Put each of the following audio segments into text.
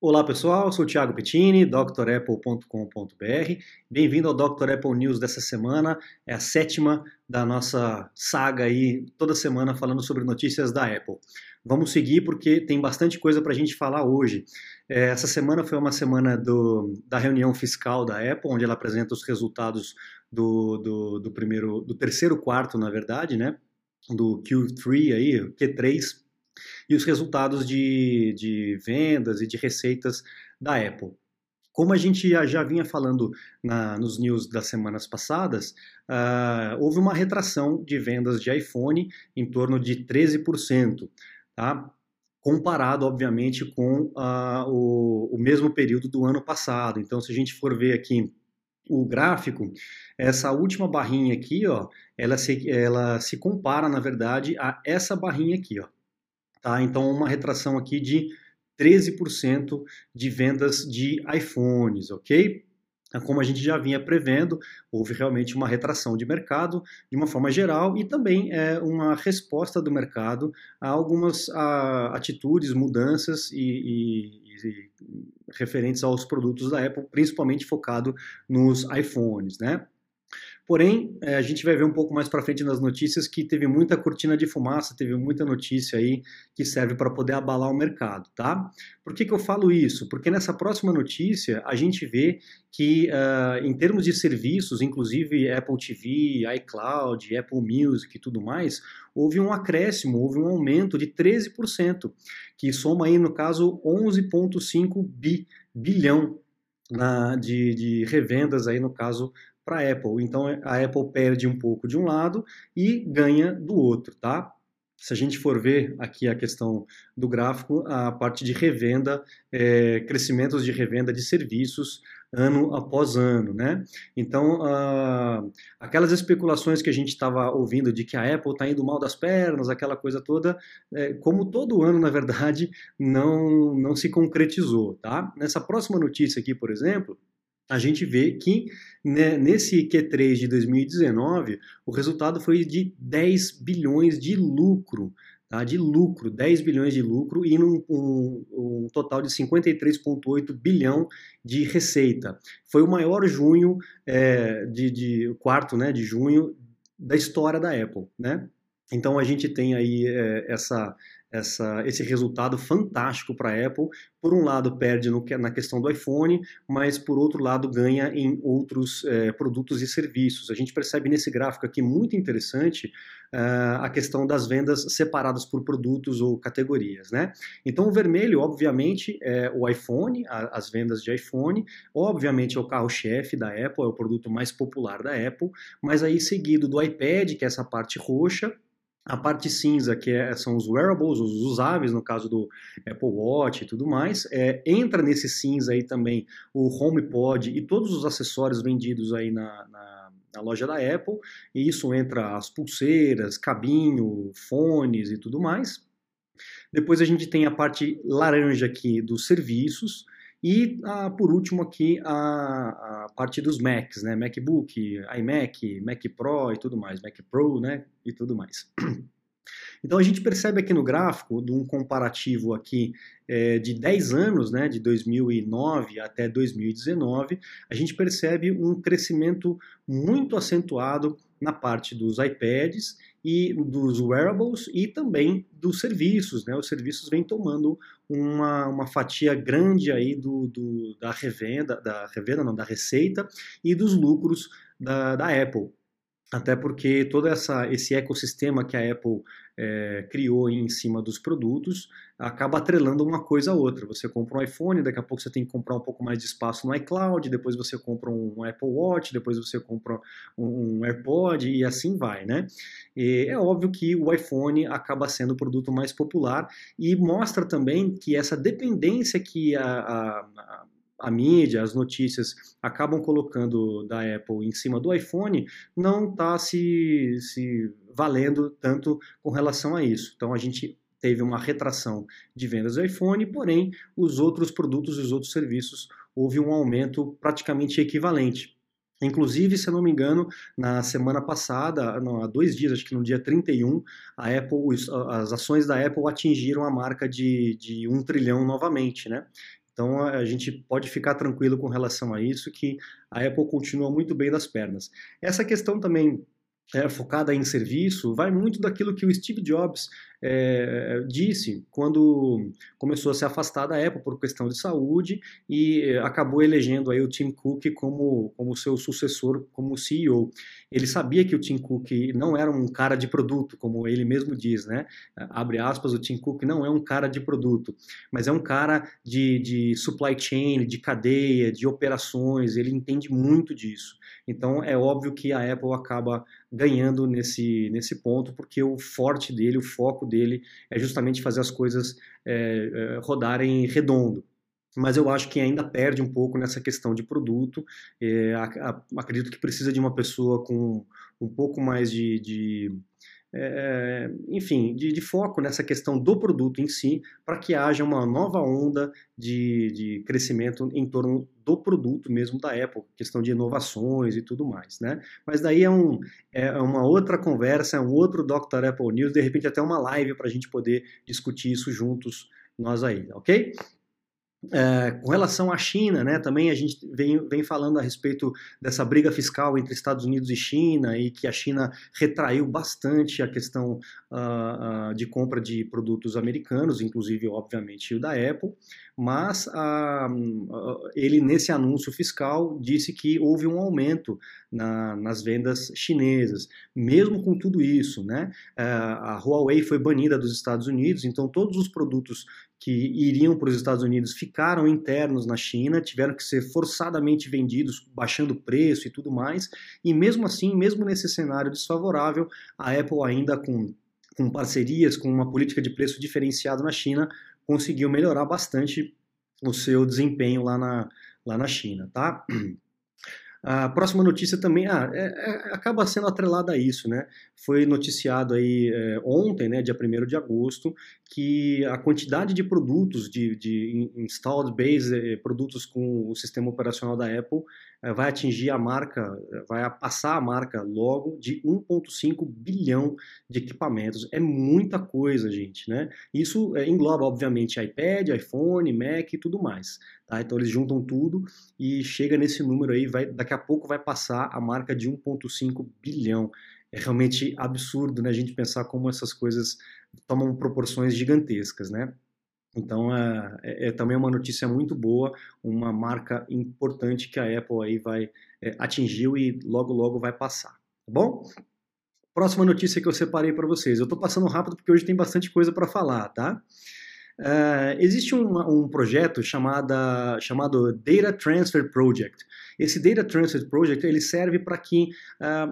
Olá pessoal, eu sou o Thiago Pittini, DrApple.com.br. Bem-vindo ao Dr. Apple News dessa semana, é a sétima da nossa saga aí, toda semana falando sobre notícias da Apple. Vamos seguir porque tem bastante coisa para a gente falar hoje. Essa semana foi uma semana da reunião fiscal da Apple, onde ela apresenta os resultados do terceiro quarto, na verdade, né? Do Q3 aí, Q3. E os resultados de vendas e de receitas da Apple. Como a gente já vinha falando nos news das semanas passadas, houve uma retração de vendas de iPhone em torno de 13%, tá? Comparado, obviamente, com o mesmo período do ano passado. Então, se a gente for ver aqui o gráfico, essa última barrinha aqui, ó, ela se compara, na verdade, a essa barrinha aqui, ó. Tá, então, uma retração aqui de 13% de vendas de iPhones, ok? Como a gente já vinha prevendo, houve realmente uma retração de mercado, de uma forma geral, e também uma resposta do mercado a algumas atitudes, mudanças e referentes aos produtos da Apple, principalmente focado nos iPhones, né? Porém, a gente vai ver um pouco mais para frente nas notícias que teve muita cortina de fumaça, teve muita notícia aí que serve para poder abalar o mercado, tá? Por que eu falo isso? Porque nessa próxima notícia a gente vê que em termos de serviços, inclusive Apple TV, iCloud, Apple Music e tudo mais, houve um acréscimo, houve um aumento de 13%, que soma aí no caso 11,5 bilhão de revendas aí no caso para a Apple. Então a Apple perde um pouco de um lado e ganha do outro, tá? Se a gente for ver aqui a questão do gráfico, a parte de revenda, crescimentos de revenda de serviços ano após ano, né? Então, aquelas especulações que a gente estava ouvindo de que a Apple está indo mal das pernas, aquela coisa toda, como todo ano, na verdade, não se concretizou, tá? Nessa próxima notícia aqui, por exemplo, a gente vê que, né, nesse Q3 de 2019, o resultado foi de 10 bilhões de lucro, tá? De lucro, 10 bilhões de lucro e um total de 53,8 bilhão de receita. Foi o maior junho, quarto, né, de junho da história da Apple, né? Então a gente tem aí esse resultado fantástico para a Apple. Por um lado perde na questão do iPhone, mas por outro lado ganha em outros produtos e serviços. A gente percebe nesse gráfico aqui muito interessante a questão das vendas separadas por produtos ou categorias, né? Então o vermelho, obviamente, é o iPhone, as vendas de iPhone, obviamente é o carro-chefe da Apple, é o produto mais popular da Apple, mas aí seguido do iPad, que é essa parte roxa, a parte cinza, que são os wearables, os usáveis, no caso do Apple Watch e tudo mais, entra nesse cinza aí também o HomePod e todos os acessórios vendidos aí na loja da Apple, e isso entra as pulseiras, cabinho, fones e tudo mais. Depois a gente tem a parte laranja aqui dos serviços, e, por último, aqui a parte dos Macs, né? MacBook, iMac, Mac Pro e tudo mais, Mac Pro, né? E tudo mais. Então, a gente percebe aqui no gráfico, de um comparativo aqui de 10 anos, né? De 2009 até 2019, a gente percebe um crescimento muito acentuado na parte dos iPads e dos wearables e também dos serviços, né? Os serviços vêm tomando uma fatia grande aí da receita e dos lucros da Apple. Até porque todo esse ecossistema que a Apple criou em cima dos produtos acaba atrelando uma coisa a outra. Você compra um iPhone, daqui a pouco você tem que comprar um pouco mais de espaço no iCloud, depois você compra um Apple Watch, depois você compra um AirPod e assim vai, né? E é óbvio que o iPhone acaba sendo o produto mais popular e mostra também que essa dependência que a mídia, as notícias acabam colocando da Apple em cima do iPhone, não está se valendo tanto com relação a isso. Então a gente teve uma retração de vendas do iPhone, porém os outros produtos e os outros serviços houve um aumento praticamente equivalente. Inclusive, se eu não me engano, na semana passada, não, há 2 dias, acho que no dia 31, a Apple, as ações da Apple atingiram a marca de 1 trilhão novamente, né? Então, a gente pode ficar tranquilo com relação a isso, que a Apple continua muito bem das pernas. Essa questão também focada em serviço vai muito daquilo que o Steve Jobs disse quando começou a se afastar da Apple por questão de saúde e acabou elegendo aí o Tim Cook como seu sucessor, como CEO. Ele sabia que o Tim Cook não era um cara de produto, como ele mesmo diz, né? Abre aspas, o Tim Cook não é um cara de produto, mas é um cara de supply chain, de cadeia, de operações, ele entende muito disso. Então é óbvio que a Apple acaba ganhando nesse ponto, porque o forte dele, o foco dele é justamente fazer as coisas rodarem redondo. Mas eu acho que ainda perde um pouco nessa questão de produto. Acredito que precisa de uma pessoa com um pouco mais de foco nessa questão do produto em si, para que haja uma nova onda de crescimento em torno do produto mesmo da Apple, questão de inovações e tudo mais, né? Mas daí é uma outra conversa, é um outro Dr. Apple News, de repente até uma live para a gente poder discutir isso juntos nós aí, ok? Com relação à China, né, também a gente vem falando a respeito dessa briga fiscal entre Estados Unidos e China, e que a China retraiu bastante a questão de compra de produtos americanos, inclusive, obviamente, o da Apple, mas ele, nesse anúncio fiscal, disse que houve um aumento nas vendas chinesas, mesmo com tudo isso, né? A Huawei foi banida dos Estados Unidos, então todos os produtos que iriam para os Estados Unidos ficaram internos na China, tiveram que ser forçadamente vendidos, baixando preço e tudo mais, e mesmo assim, mesmo nesse cenário desfavorável, a Apple ainda com parcerias, com uma política de preço diferenciada na China, conseguiu melhorar bastante o seu desempenho lá na China, tá? A próxima notícia também acaba sendo atrelada a isso, né? Foi noticiado aí ontem, né, dia 1º de agosto, que a quantidade de produtos, de installed base, produtos com o sistema operacional da Apple, vai atingir a marca, vai passar a marca logo de 1,5 bilhão de equipamentos. É muita coisa, gente, né? Isso engloba, obviamente, iPad, iPhone, Mac e tudo mais. Tá? Então eles juntam tudo e chega nesse número aí, daqui a pouco vai passar a marca de 1,5 bilhão. É realmente absurdo, né, a gente pensar como essas coisas tomam proporções gigantescas, né? Então é também uma notícia muito boa, uma marca importante que a Apple aí atingiu e logo logo vai passar, tá bom? Próxima notícia que eu separei para vocês. Eu estou passando rápido porque hoje tem bastante coisa para falar, tá? Existe um projeto chamado Data Transfer Project. Esse Data Transfer Project ele serve para que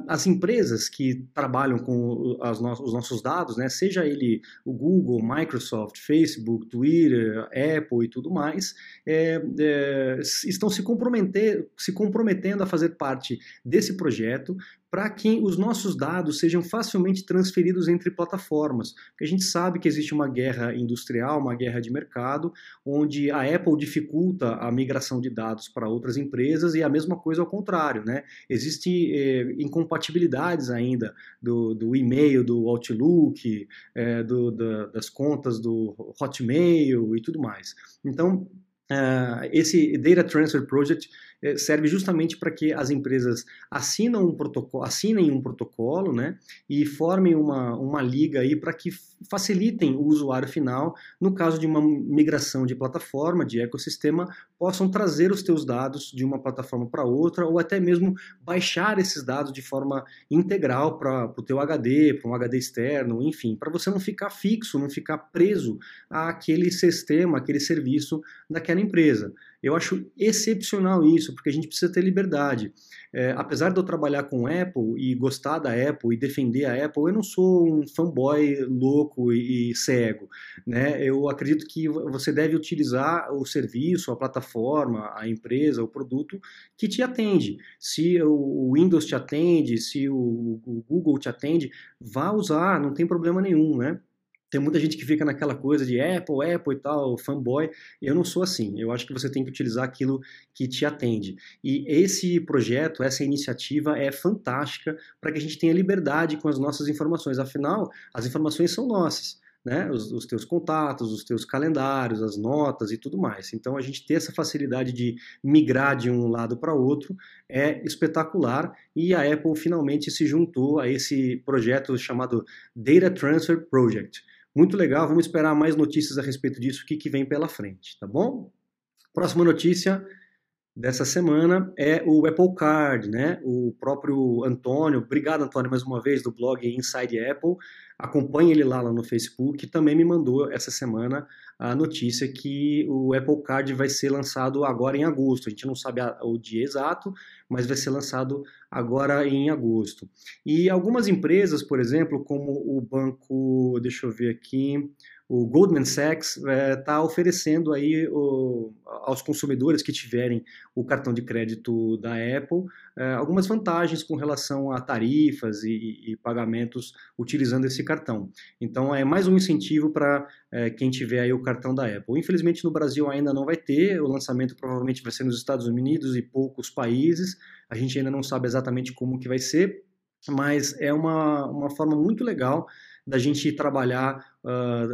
as empresas que trabalham com os nossos dados, né, seja ele o Google, Microsoft, Facebook, Twitter, Apple e tudo mais, estão se comprometendo a fazer parte desse projeto para que os nossos dados sejam facilmente transferidos entre plataformas. Porque a gente sabe que existe uma guerra industrial, uma guerra de mercado, onde a Apple dificulta a migração de dados para outras empresas e a mesma coisa ao contrário, né? Existem incompatibilidades ainda do e-mail, do Outlook, das contas do Hotmail e tudo mais. Então, esse Data Transfer Project serve justamente para que as empresas assinem um protocolo, né, e formem uma liga aí para que facilitem o usuário final, no caso de uma migração de plataforma, de ecossistema, possam trazer os teus dados de uma plataforma para outra ou até mesmo baixar esses dados de forma integral para o teu HD, para um HD externo, enfim, para você não ficar fixo, não ficar preso àquele sistema, àquele serviço daquela empresa. Eu acho excepcional isso, porque a gente precisa ter liberdade. Apesar de eu trabalhar com Apple e gostar da Apple e defender a Apple, eu não sou um fanboy louco e cego, né? Eu acredito que você deve utilizar o serviço, a plataforma, a empresa, o produto que te atende. Se o Windows te atende, se o Google te atende, vá usar, não tem problema nenhum, né? Tem muita gente que fica naquela coisa de Apple e tal, fanboy. Eu não sou assim. Eu acho que você tem que utilizar aquilo que te atende. E esse projeto, essa iniciativa é fantástica para que a gente tenha liberdade com as nossas informações. Afinal, as informações são nossas. né, os teus contatos, os teus calendários, as notas e tudo mais. Então, a gente ter essa facilidade de migrar de um lado para outro é espetacular, e a Apple finalmente se juntou a esse projeto chamado Data Transfer Project. Muito legal, vamos esperar mais notícias a respeito disso, o que vem pela frente, tá bom? Próxima notícia dessa semana é o Apple Card, né? O próprio Antônio, obrigado Antônio mais uma vez, do blog Inside Apple, acompanhe ele lá no Facebook, também me mandou essa semana a notícia que o Apple Card vai ser lançado agora em agosto. A gente não sabe o dia exato, mas vai ser lançado agora em agosto. E algumas empresas, por exemplo, como o banco, deixa eu ver aqui, o Goldman Sachs está oferecendo aí aos consumidores que tiverem o cartão de crédito da Apple algumas vantagens com relação a tarifas e pagamentos utilizando esse cartão. Então é mais um incentivo para quem tiver aí o cartão da Apple. Infelizmente no Brasil ainda não vai ter, o lançamento provavelmente vai ser nos Estados Unidos e poucos países, a gente ainda não sabe exatamente como que vai ser, mas é uma forma muito legal da gente trabalhar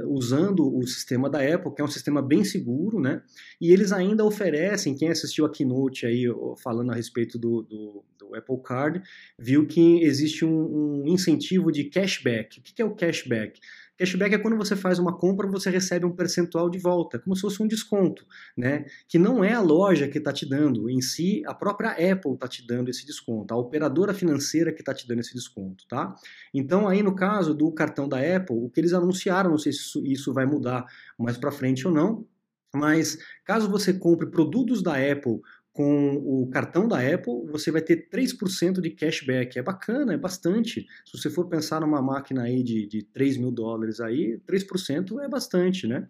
usando o sistema da Apple, que é um sistema bem seguro, né? E eles ainda oferecem, quem assistiu a Keynote aí falando a respeito do Apple Card, viu que existe um incentivo de cashback. O que é o cashback? Cashback é quando você faz uma compra, você recebe um percentual de volta, como se fosse um desconto, né? Que não é a loja que está te dando, em si, a própria Apple está te dando esse desconto, a operadora financeira que está te dando esse desconto, tá? Então, aí no caso do cartão da Apple, o que eles anunciaram, não sei se isso vai mudar mais para frente ou não, mas caso você compre produtos da Apple com o cartão da Apple, você vai ter 3% de cashback. É bacana, é bastante. Se você for pensar numa máquina aí de $3.000, aí, 3% é bastante, né?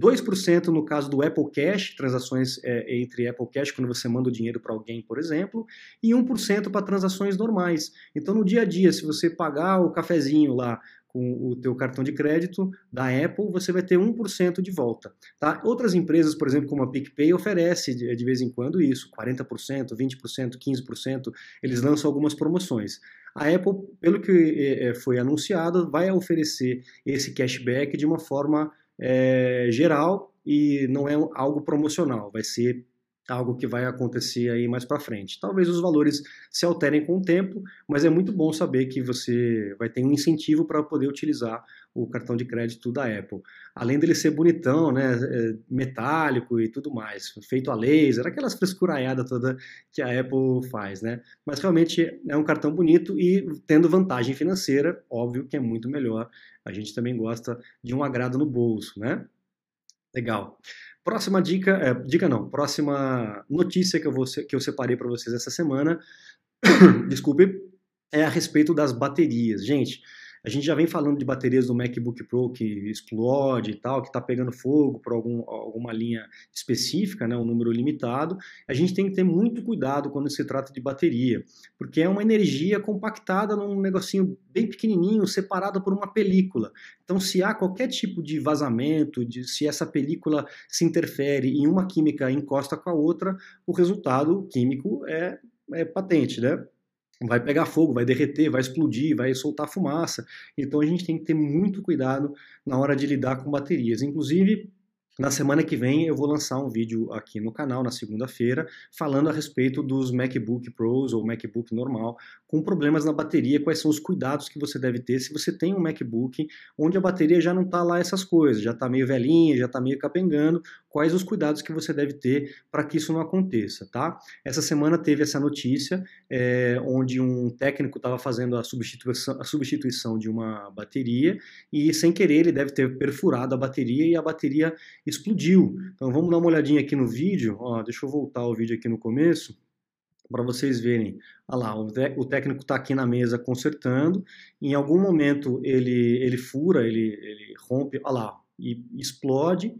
2% no caso do Apple Cash, transações entre Apple Cash, quando você manda o dinheiro para alguém, por exemplo, e 1% para transações normais. Então, no dia a dia, se você pagar o cafezinho lá com o teu cartão de crédito da Apple, você vai ter 1% de volta. Tá? Outras empresas, por exemplo, como a PicPay, oferece de vez em quando isso, 40%, 20%, 15%, eles lançam algumas promoções. A Apple, pelo que foi anunciado, vai oferecer esse cashback de uma forma geral e não é algo promocional, vai ser algo que vai acontecer aí mais para frente. Talvez os valores se alterem com o tempo, mas é muito bom saber que você vai ter um incentivo para poder utilizar o cartão de crédito da Apple. Além dele ser bonitão, né, metálico e tudo mais, feito a laser, aquelas frescuraiadas toda que a Apple faz, né? Mas realmente é um cartão bonito e tendo vantagem financeira, óbvio que é muito melhor. A gente também gosta de um agrado no bolso, né? Legal. Próxima dica, próxima notícia que eu separei para vocês essa semana, desculpe, é a respeito das baterias. Gente, a gente já vem falando de baterias do MacBook Pro que explode e tal, que está pegando fogo por alguma linha específica, né, um número limitado. A gente tem que ter muito cuidado quando se trata de bateria, porque é uma energia compactada num negocinho bem pequenininho, separado por uma película. Então, se há qualquer tipo de vazamento, se essa película se interfere e uma química encosta com a outra, o resultado químico é patente, né? Vai pegar fogo, vai derreter, vai explodir, vai soltar fumaça. Então, a gente tem que ter muito cuidado na hora de lidar com baterias. Inclusive, na semana que vem eu vou lançar um vídeo aqui no canal, na segunda-feira, falando a respeito dos MacBook Pros ou MacBook normal com problemas na bateria, quais são os cuidados que você deve ter se você tem um MacBook onde a bateria já não está lá essas coisas, já está meio velhinha, já está meio capengando, quais os cuidados que você deve ter para que isso não aconteça, tá? Essa semana teve essa notícia onde um técnico estava fazendo a substituição de uma bateria e sem querer ele deve ter perfurado a bateria e a bateria explodiu. Então vamos dar uma olhadinha aqui no vídeo, ó, deixa eu voltar o vídeo aqui no começo, para vocês verem. Olha lá, o técnico está aqui na mesa consertando, em algum momento ele fura, ele rompe, olha lá, e explode,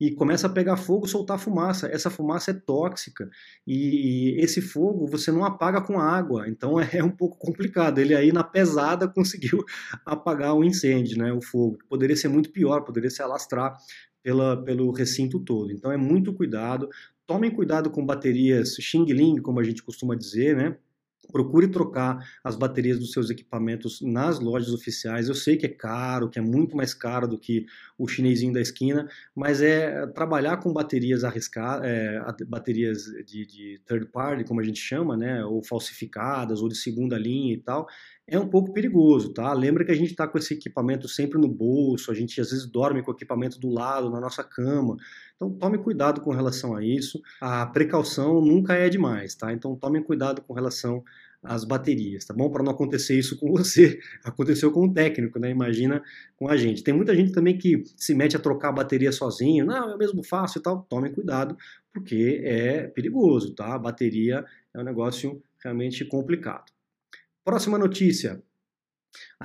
e começa a pegar fogo, soltar fumaça. Essa fumaça é tóxica e esse fogo você não apaga com água, então é um pouco complicado. Ele aí na pesada conseguiu apagar o incêndio, né, o fogo. Poderia ser muito pior, poderia se alastrar pelo recinto todo. Então é muito cuidado. Tomem cuidado com baterias xing-ling, como a gente costuma dizer, né? Procure trocar as baterias dos seus equipamentos nas lojas oficiais. Eu sei que é caro, que é muito mais caro do que o chinesinho da esquina, mas é trabalhar com baterias arriscadas, baterias de third party, como a gente chama, né, ou falsificadas, ou de segunda linha e tal, é um pouco perigoso, tá? Lembra que a gente está com esse equipamento sempre no bolso, a gente às vezes dorme com o equipamento do lado, na nossa cama. Então tome cuidado com relação a isso. A precaução nunca é demais, tá? Então tome cuidado com relação às baterias, tá bom? Para não acontecer isso com você. Aconteceu com o técnico, né? Imagina com a gente. Tem muita gente também que se mete a trocar a bateria sozinho. Não, eu mesmo faço e tal. Tome cuidado, porque é perigoso, tá? A bateria é um negócio realmente complicado. Próxima notícia,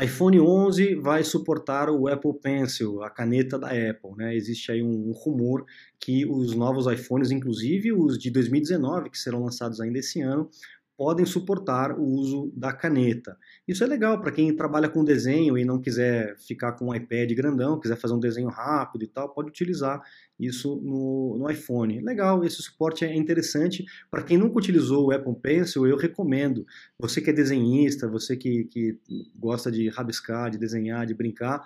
iPhone 11 vai suportar o Apple Pencil, a caneta da Apple, né? Existe aí um rumor que os novos iPhones, inclusive os de 2019, que serão lançados ainda esse ano, podem suportar o uso da caneta. Isso é legal para quem trabalha com desenho e não quiser ficar com um iPad grandão, quiser fazer um desenho rápido e tal, pode utilizar isso no iPhone. Legal, esse suporte é interessante. Para quem nunca utilizou o Apple Pencil, eu recomendo. Você que é desenhista, você que gosta de rabiscar, de desenhar, de brincar,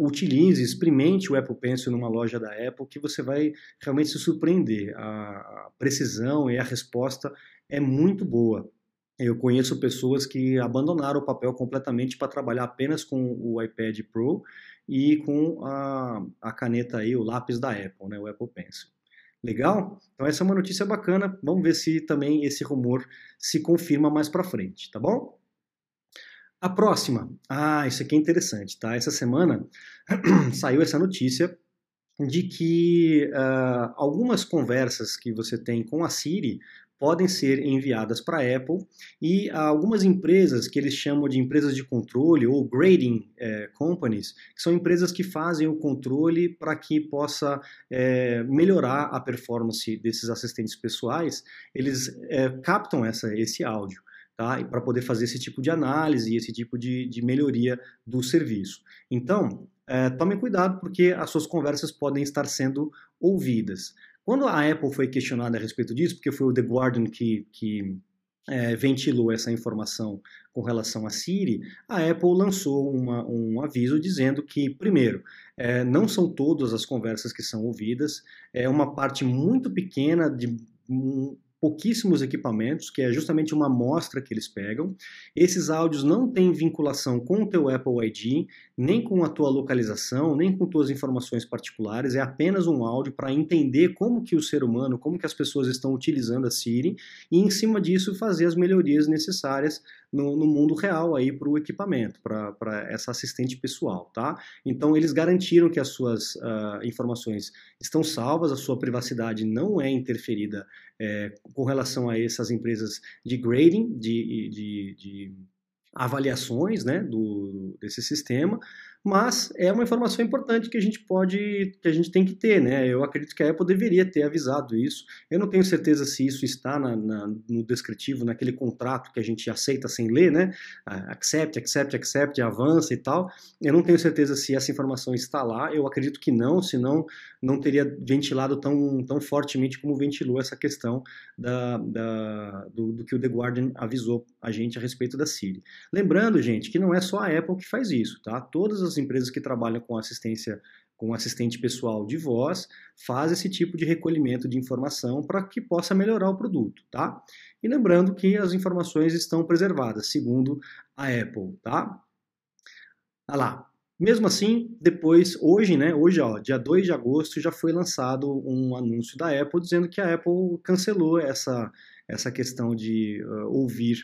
utilize, experimente o Apple Pencil numa loja da Apple, que você vai realmente se surpreender. A precisão e a resposta é muito boa. Eu conheço pessoas que abandonaram o papel completamente para trabalhar apenas com o iPad Pro e com a caneta aí, o lápis da Apple, né, o Apple Pencil. Legal? Então essa é uma notícia bacana. Vamos ver se também esse rumor se confirma mais para frente, tá bom? A próxima. Ah, isso aqui é interessante, tá? Essa semana saiu essa notícia de que algumas conversas que você tem com a Siri podem ser enviadas para a Apple, e algumas empresas que eles chamam de empresas de controle ou grading companies, que são empresas que fazem o controle para que possa melhorar a performance desses assistentes pessoais, eles captam esse áudio, tá? Para poder fazer esse tipo de análise e esse tipo de melhoria do serviço. Então, tome cuidado, porque as suas conversas podem estar sendo ouvidas. Quando a Apple foi questionada a respeito disso, porque foi o The Guardian que ventilou essa informação com relação à Siri, a Apple lançou um aviso dizendo que, primeiro, não são todas as conversas que são ouvidas, é uma parte muito pequena de pouquíssimos equipamentos, que é justamente uma amostra que eles pegam. Esses áudios não têm vinculação com o teu Apple ID, nem com a tua localização, nem com tuas informações particulares, é apenas um áudio para entender como que o ser humano, como que as pessoas estão utilizando a Siri, e em cima disso fazer as melhorias necessárias no mundo real aí para o equipamento, para essa assistente pessoal, tá? Então eles garantiram que as suas informações estão salvas, a sua privacidade não é interferida com relação a essas empresas de grading, de avaliações, né, desse sistema, mas é uma informação importante que a gente tem que ter, né? Eu acredito que a Apple deveria ter avisado isso. Eu não tenho certeza se isso está no descritivo, naquele contrato que a gente aceita sem ler, né? Accept, accept, accept, avança e tal. Eu não tenho certeza se essa informação está lá. Eu acredito que não, senão não teria ventilado tão fortemente como ventilou essa questão do que o The Guardian avisou a gente a respeito da Siri. Lembrando, gente, que não é só a Apple que faz isso, tá? Todas as empresas que trabalham com assistência, com assistente pessoal de voz, faz esse tipo de recolhimento de informação para que possa melhorar o produto, tá? E lembrando que as informações estão preservadas, segundo a Apple, tá? Olha lá. Mesmo assim, depois, hoje, né? Hoje, ó, dia 2 de agosto, já foi lançado um anúncio da Apple dizendo que a Apple cancelou essa questão de ouvir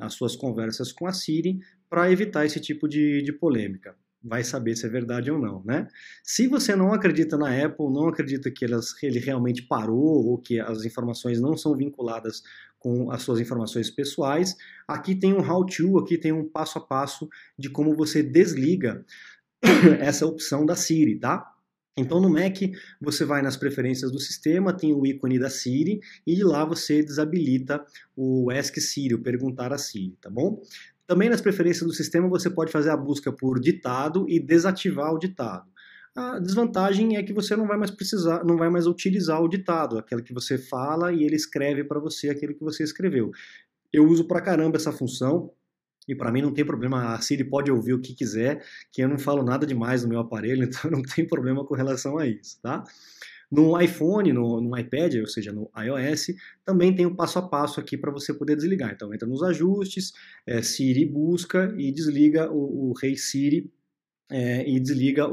as suas conversas com a Siri para evitar esse tipo de polêmica. Vai saber se é verdade ou não, né? Se você não acredita na Apple, não acredita que ele realmente parou ou que as informações não são vinculadas com as suas informações pessoais, aqui tem um how-to, aqui tem um passo a passo de como você desliga essa opção da Siri, tá? Então no Mac você vai nas preferências do sistema, tem o ícone da Siri e lá você desabilita o Ask Siri, o Perguntar a Siri, tá bom? Também nas preferências do sistema você pode fazer a busca por ditado e desativar o ditado. A desvantagem é que você não vai mais precisar, não vai mais utilizar o ditado, aquele que você fala e ele escreve para você aquilo que você escreveu. Eu uso pra caramba essa função e pra mim não tem problema, a Siri pode ouvir o que quiser, que eu não falo nada demais no meu aparelho, então não tem problema com relação a isso, tá? No iPhone, no iPad, ou seja, no iOS, também tem um passo a passo aqui para você poder desligar. Então entra nos ajustes, Siri busca e desliga o Hey Siri e desliga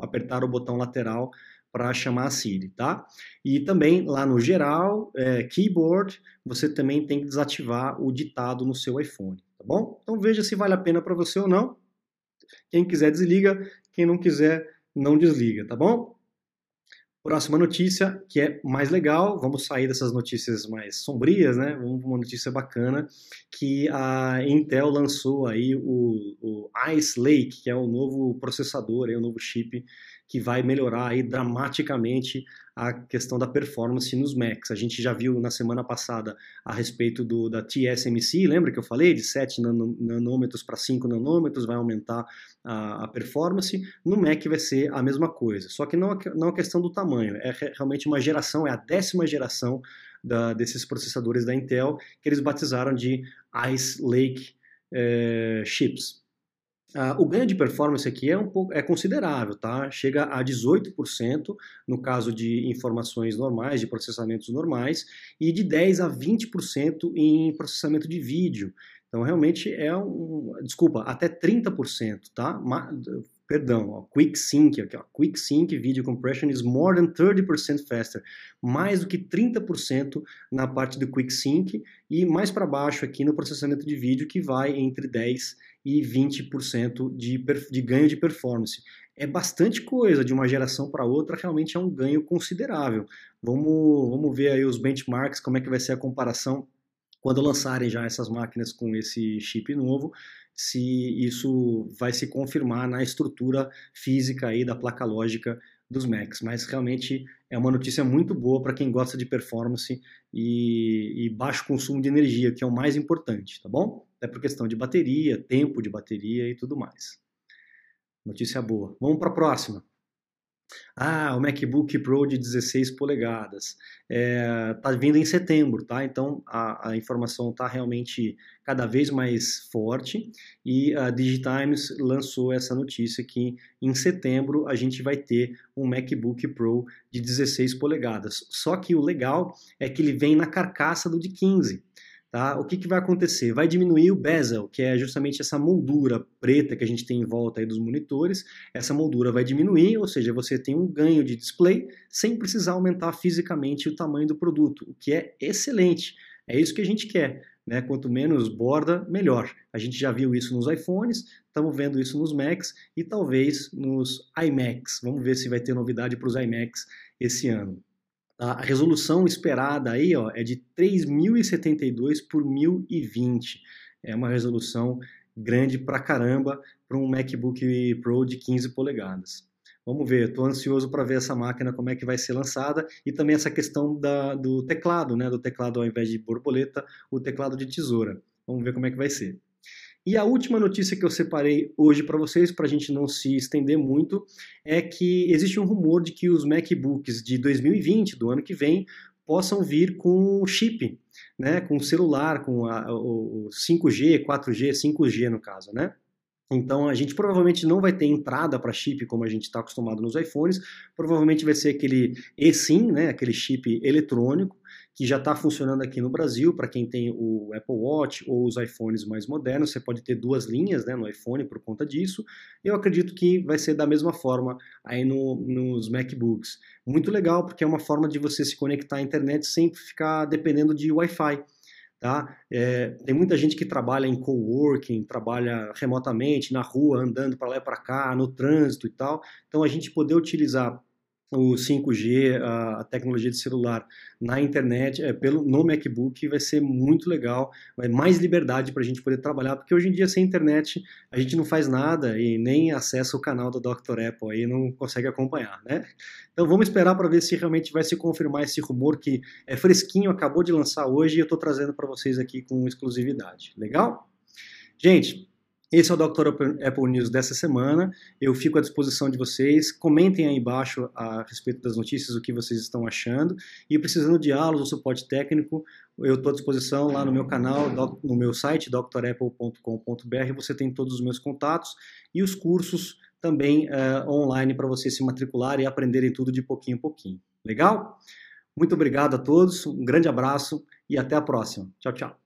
apertar o botão lateral para chamar a Siri, tá? E também lá no geral, keyboard, você também tem que desativar o ditado no seu iPhone, tá bom? Então veja se vale a pena para você ou não. Quem quiser desliga, quem não quiser não desliga, tá bom? Próxima notícia, que é mais legal, vamos sair dessas notícias mais sombrias, né? Vamos para uma notícia bacana, que a Intel lançou aí o Ice Lake, que é o novo processador, o novo chip, que vai melhorar aí dramaticamente a questão da performance nos Macs. A gente já viu na semana passada a respeito da TSMC, lembra que eu falei? De 7 nanômetros para 5 nanômetros vai aumentar a performance. No Mac vai ser a mesma coisa, só que não é questão do tamanho, é realmente uma geração, é a 10ª geração desses processadores da Intel, que eles batizaram de Ice Lake chips. O ganho de performance aqui é considerável, tá? Chega a 18% no caso de informações normais, de processamentos normais, e de 10% a 20% em processamento de vídeo. Então, realmente até 30%, tá? Quick Sync, aqui, ó. Quick Sync Video Compression is more than 30% faster. Mais do que 30% na parte do Quick Sync e mais para baixo aqui no processamento de vídeo, que vai entre 10% e 20% de ganho de performance. É bastante coisa, de uma geração para outra, realmente é um ganho considerável. Vamos ver aí os benchmarks, como é que vai ser a comparação quando lançarem já essas máquinas com esse chip novo, se isso vai se confirmar na estrutura física aí da placa lógica dos Macs. Mas realmente é uma notícia muito boa para quem gosta de performance e baixo consumo de energia, que é o mais importante, tá bom? Até por questão de bateria, tempo de bateria e tudo mais. Notícia boa. Vamos para a próxima. O MacBook Pro de 16 polegadas está vindo em setembro, tá? Então a informação está realmente cada vez mais forte e a DigiTimes lançou essa notícia que em setembro a gente vai ter um MacBook Pro de 16 polegadas, só que o legal é que ele vem na carcaça do de 15. Tá? O que vai acontecer? Vai diminuir o bezel, que é justamente essa moldura preta que a gente tem em volta aí dos monitores. Essa moldura vai diminuir, ou seja, você tem um ganho de display sem precisar aumentar fisicamente o tamanho do produto, o que é excelente. É isso que a gente quer, né? Quanto menos borda, melhor. A gente já viu isso nos iPhones, estamos vendo isso nos Macs e talvez nos iMacs. Vamos ver se vai ter novidade para os iMacs esse ano. A resolução esperada aí, ó, é de 3072 por 1020. É uma resolução grande pra caramba para um MacBook Pro de 15 polegadas. Vamos ver, estou ansioso para ver essa máquina, como é que vai ser lançada, e também essa questão do teclado, né? Do teclado ao invés de borboleta, o teclado de tesoura. Vamos ver como é que vai ser. E a última notícia que eu separei hoje para vocês, para a gente não se estender muito, é que existe um rumor de que os MacBooks de 2020, do ano que vem, possam vir com chip, né? Com celular, com o 5G, 4G, 5G no caso, né? Então a gente provavelmente não vai ter entrada para chip como a gente está acostumado nos iPhones, provavelmente vai ser aquele eSIM, né? Aquele chip eletrônico, que já está funcionando aqui no Brasil. Para quem tem o Apple Watch ou os iPhones mais modernos, você pode ter duas linhas, né, no iPhone por conta disso. Eu acredito que vai ser da mesma forma aí nos MacBooks. Muito legal, porque é uma forma de você se conectar à internet sem ficar dependendo de Wi-Fi. Tá? Tem muita gente que trabalha em coworking, trabalha remotamente, na rua, andando para lá e para cá, no trânsito e tal. Então a gente poder utilizar o 5G, a tecnologia de celular na internet, no MacBook, vai ser muito legal, vai mais liberdade para a gente poder trabalhar, porque hoje em dia sem internet a gente não faz nada e nem acessa o canal do Dr. Apple aí, não consegue acompanhar, né? Então vamos esperar para ver se realmente vai se confirmar esse rumor, que é fresquinho, acabou de lançar hoje e eu estou trazendo para vocês aqui com exclusividade. Legal? Gente, Esse é o Dr. Apple News dessa semana. Eu fico à disposição de vocês. Comentem aí embaixo a respeito das notícias, o que vocês estão achando. E precisando de aulas ou suporte técnico, eu estou à disposição lá no meu canal, no meu site, DrApple.com.br. Você tem todos os meus contatos e os cursos também online para você se matricular e aprenderem tudo de pouquinho em pouquinho. Legal? Muito obrigado a todos, um grande abraço e até a próxima. Tchau, tchau.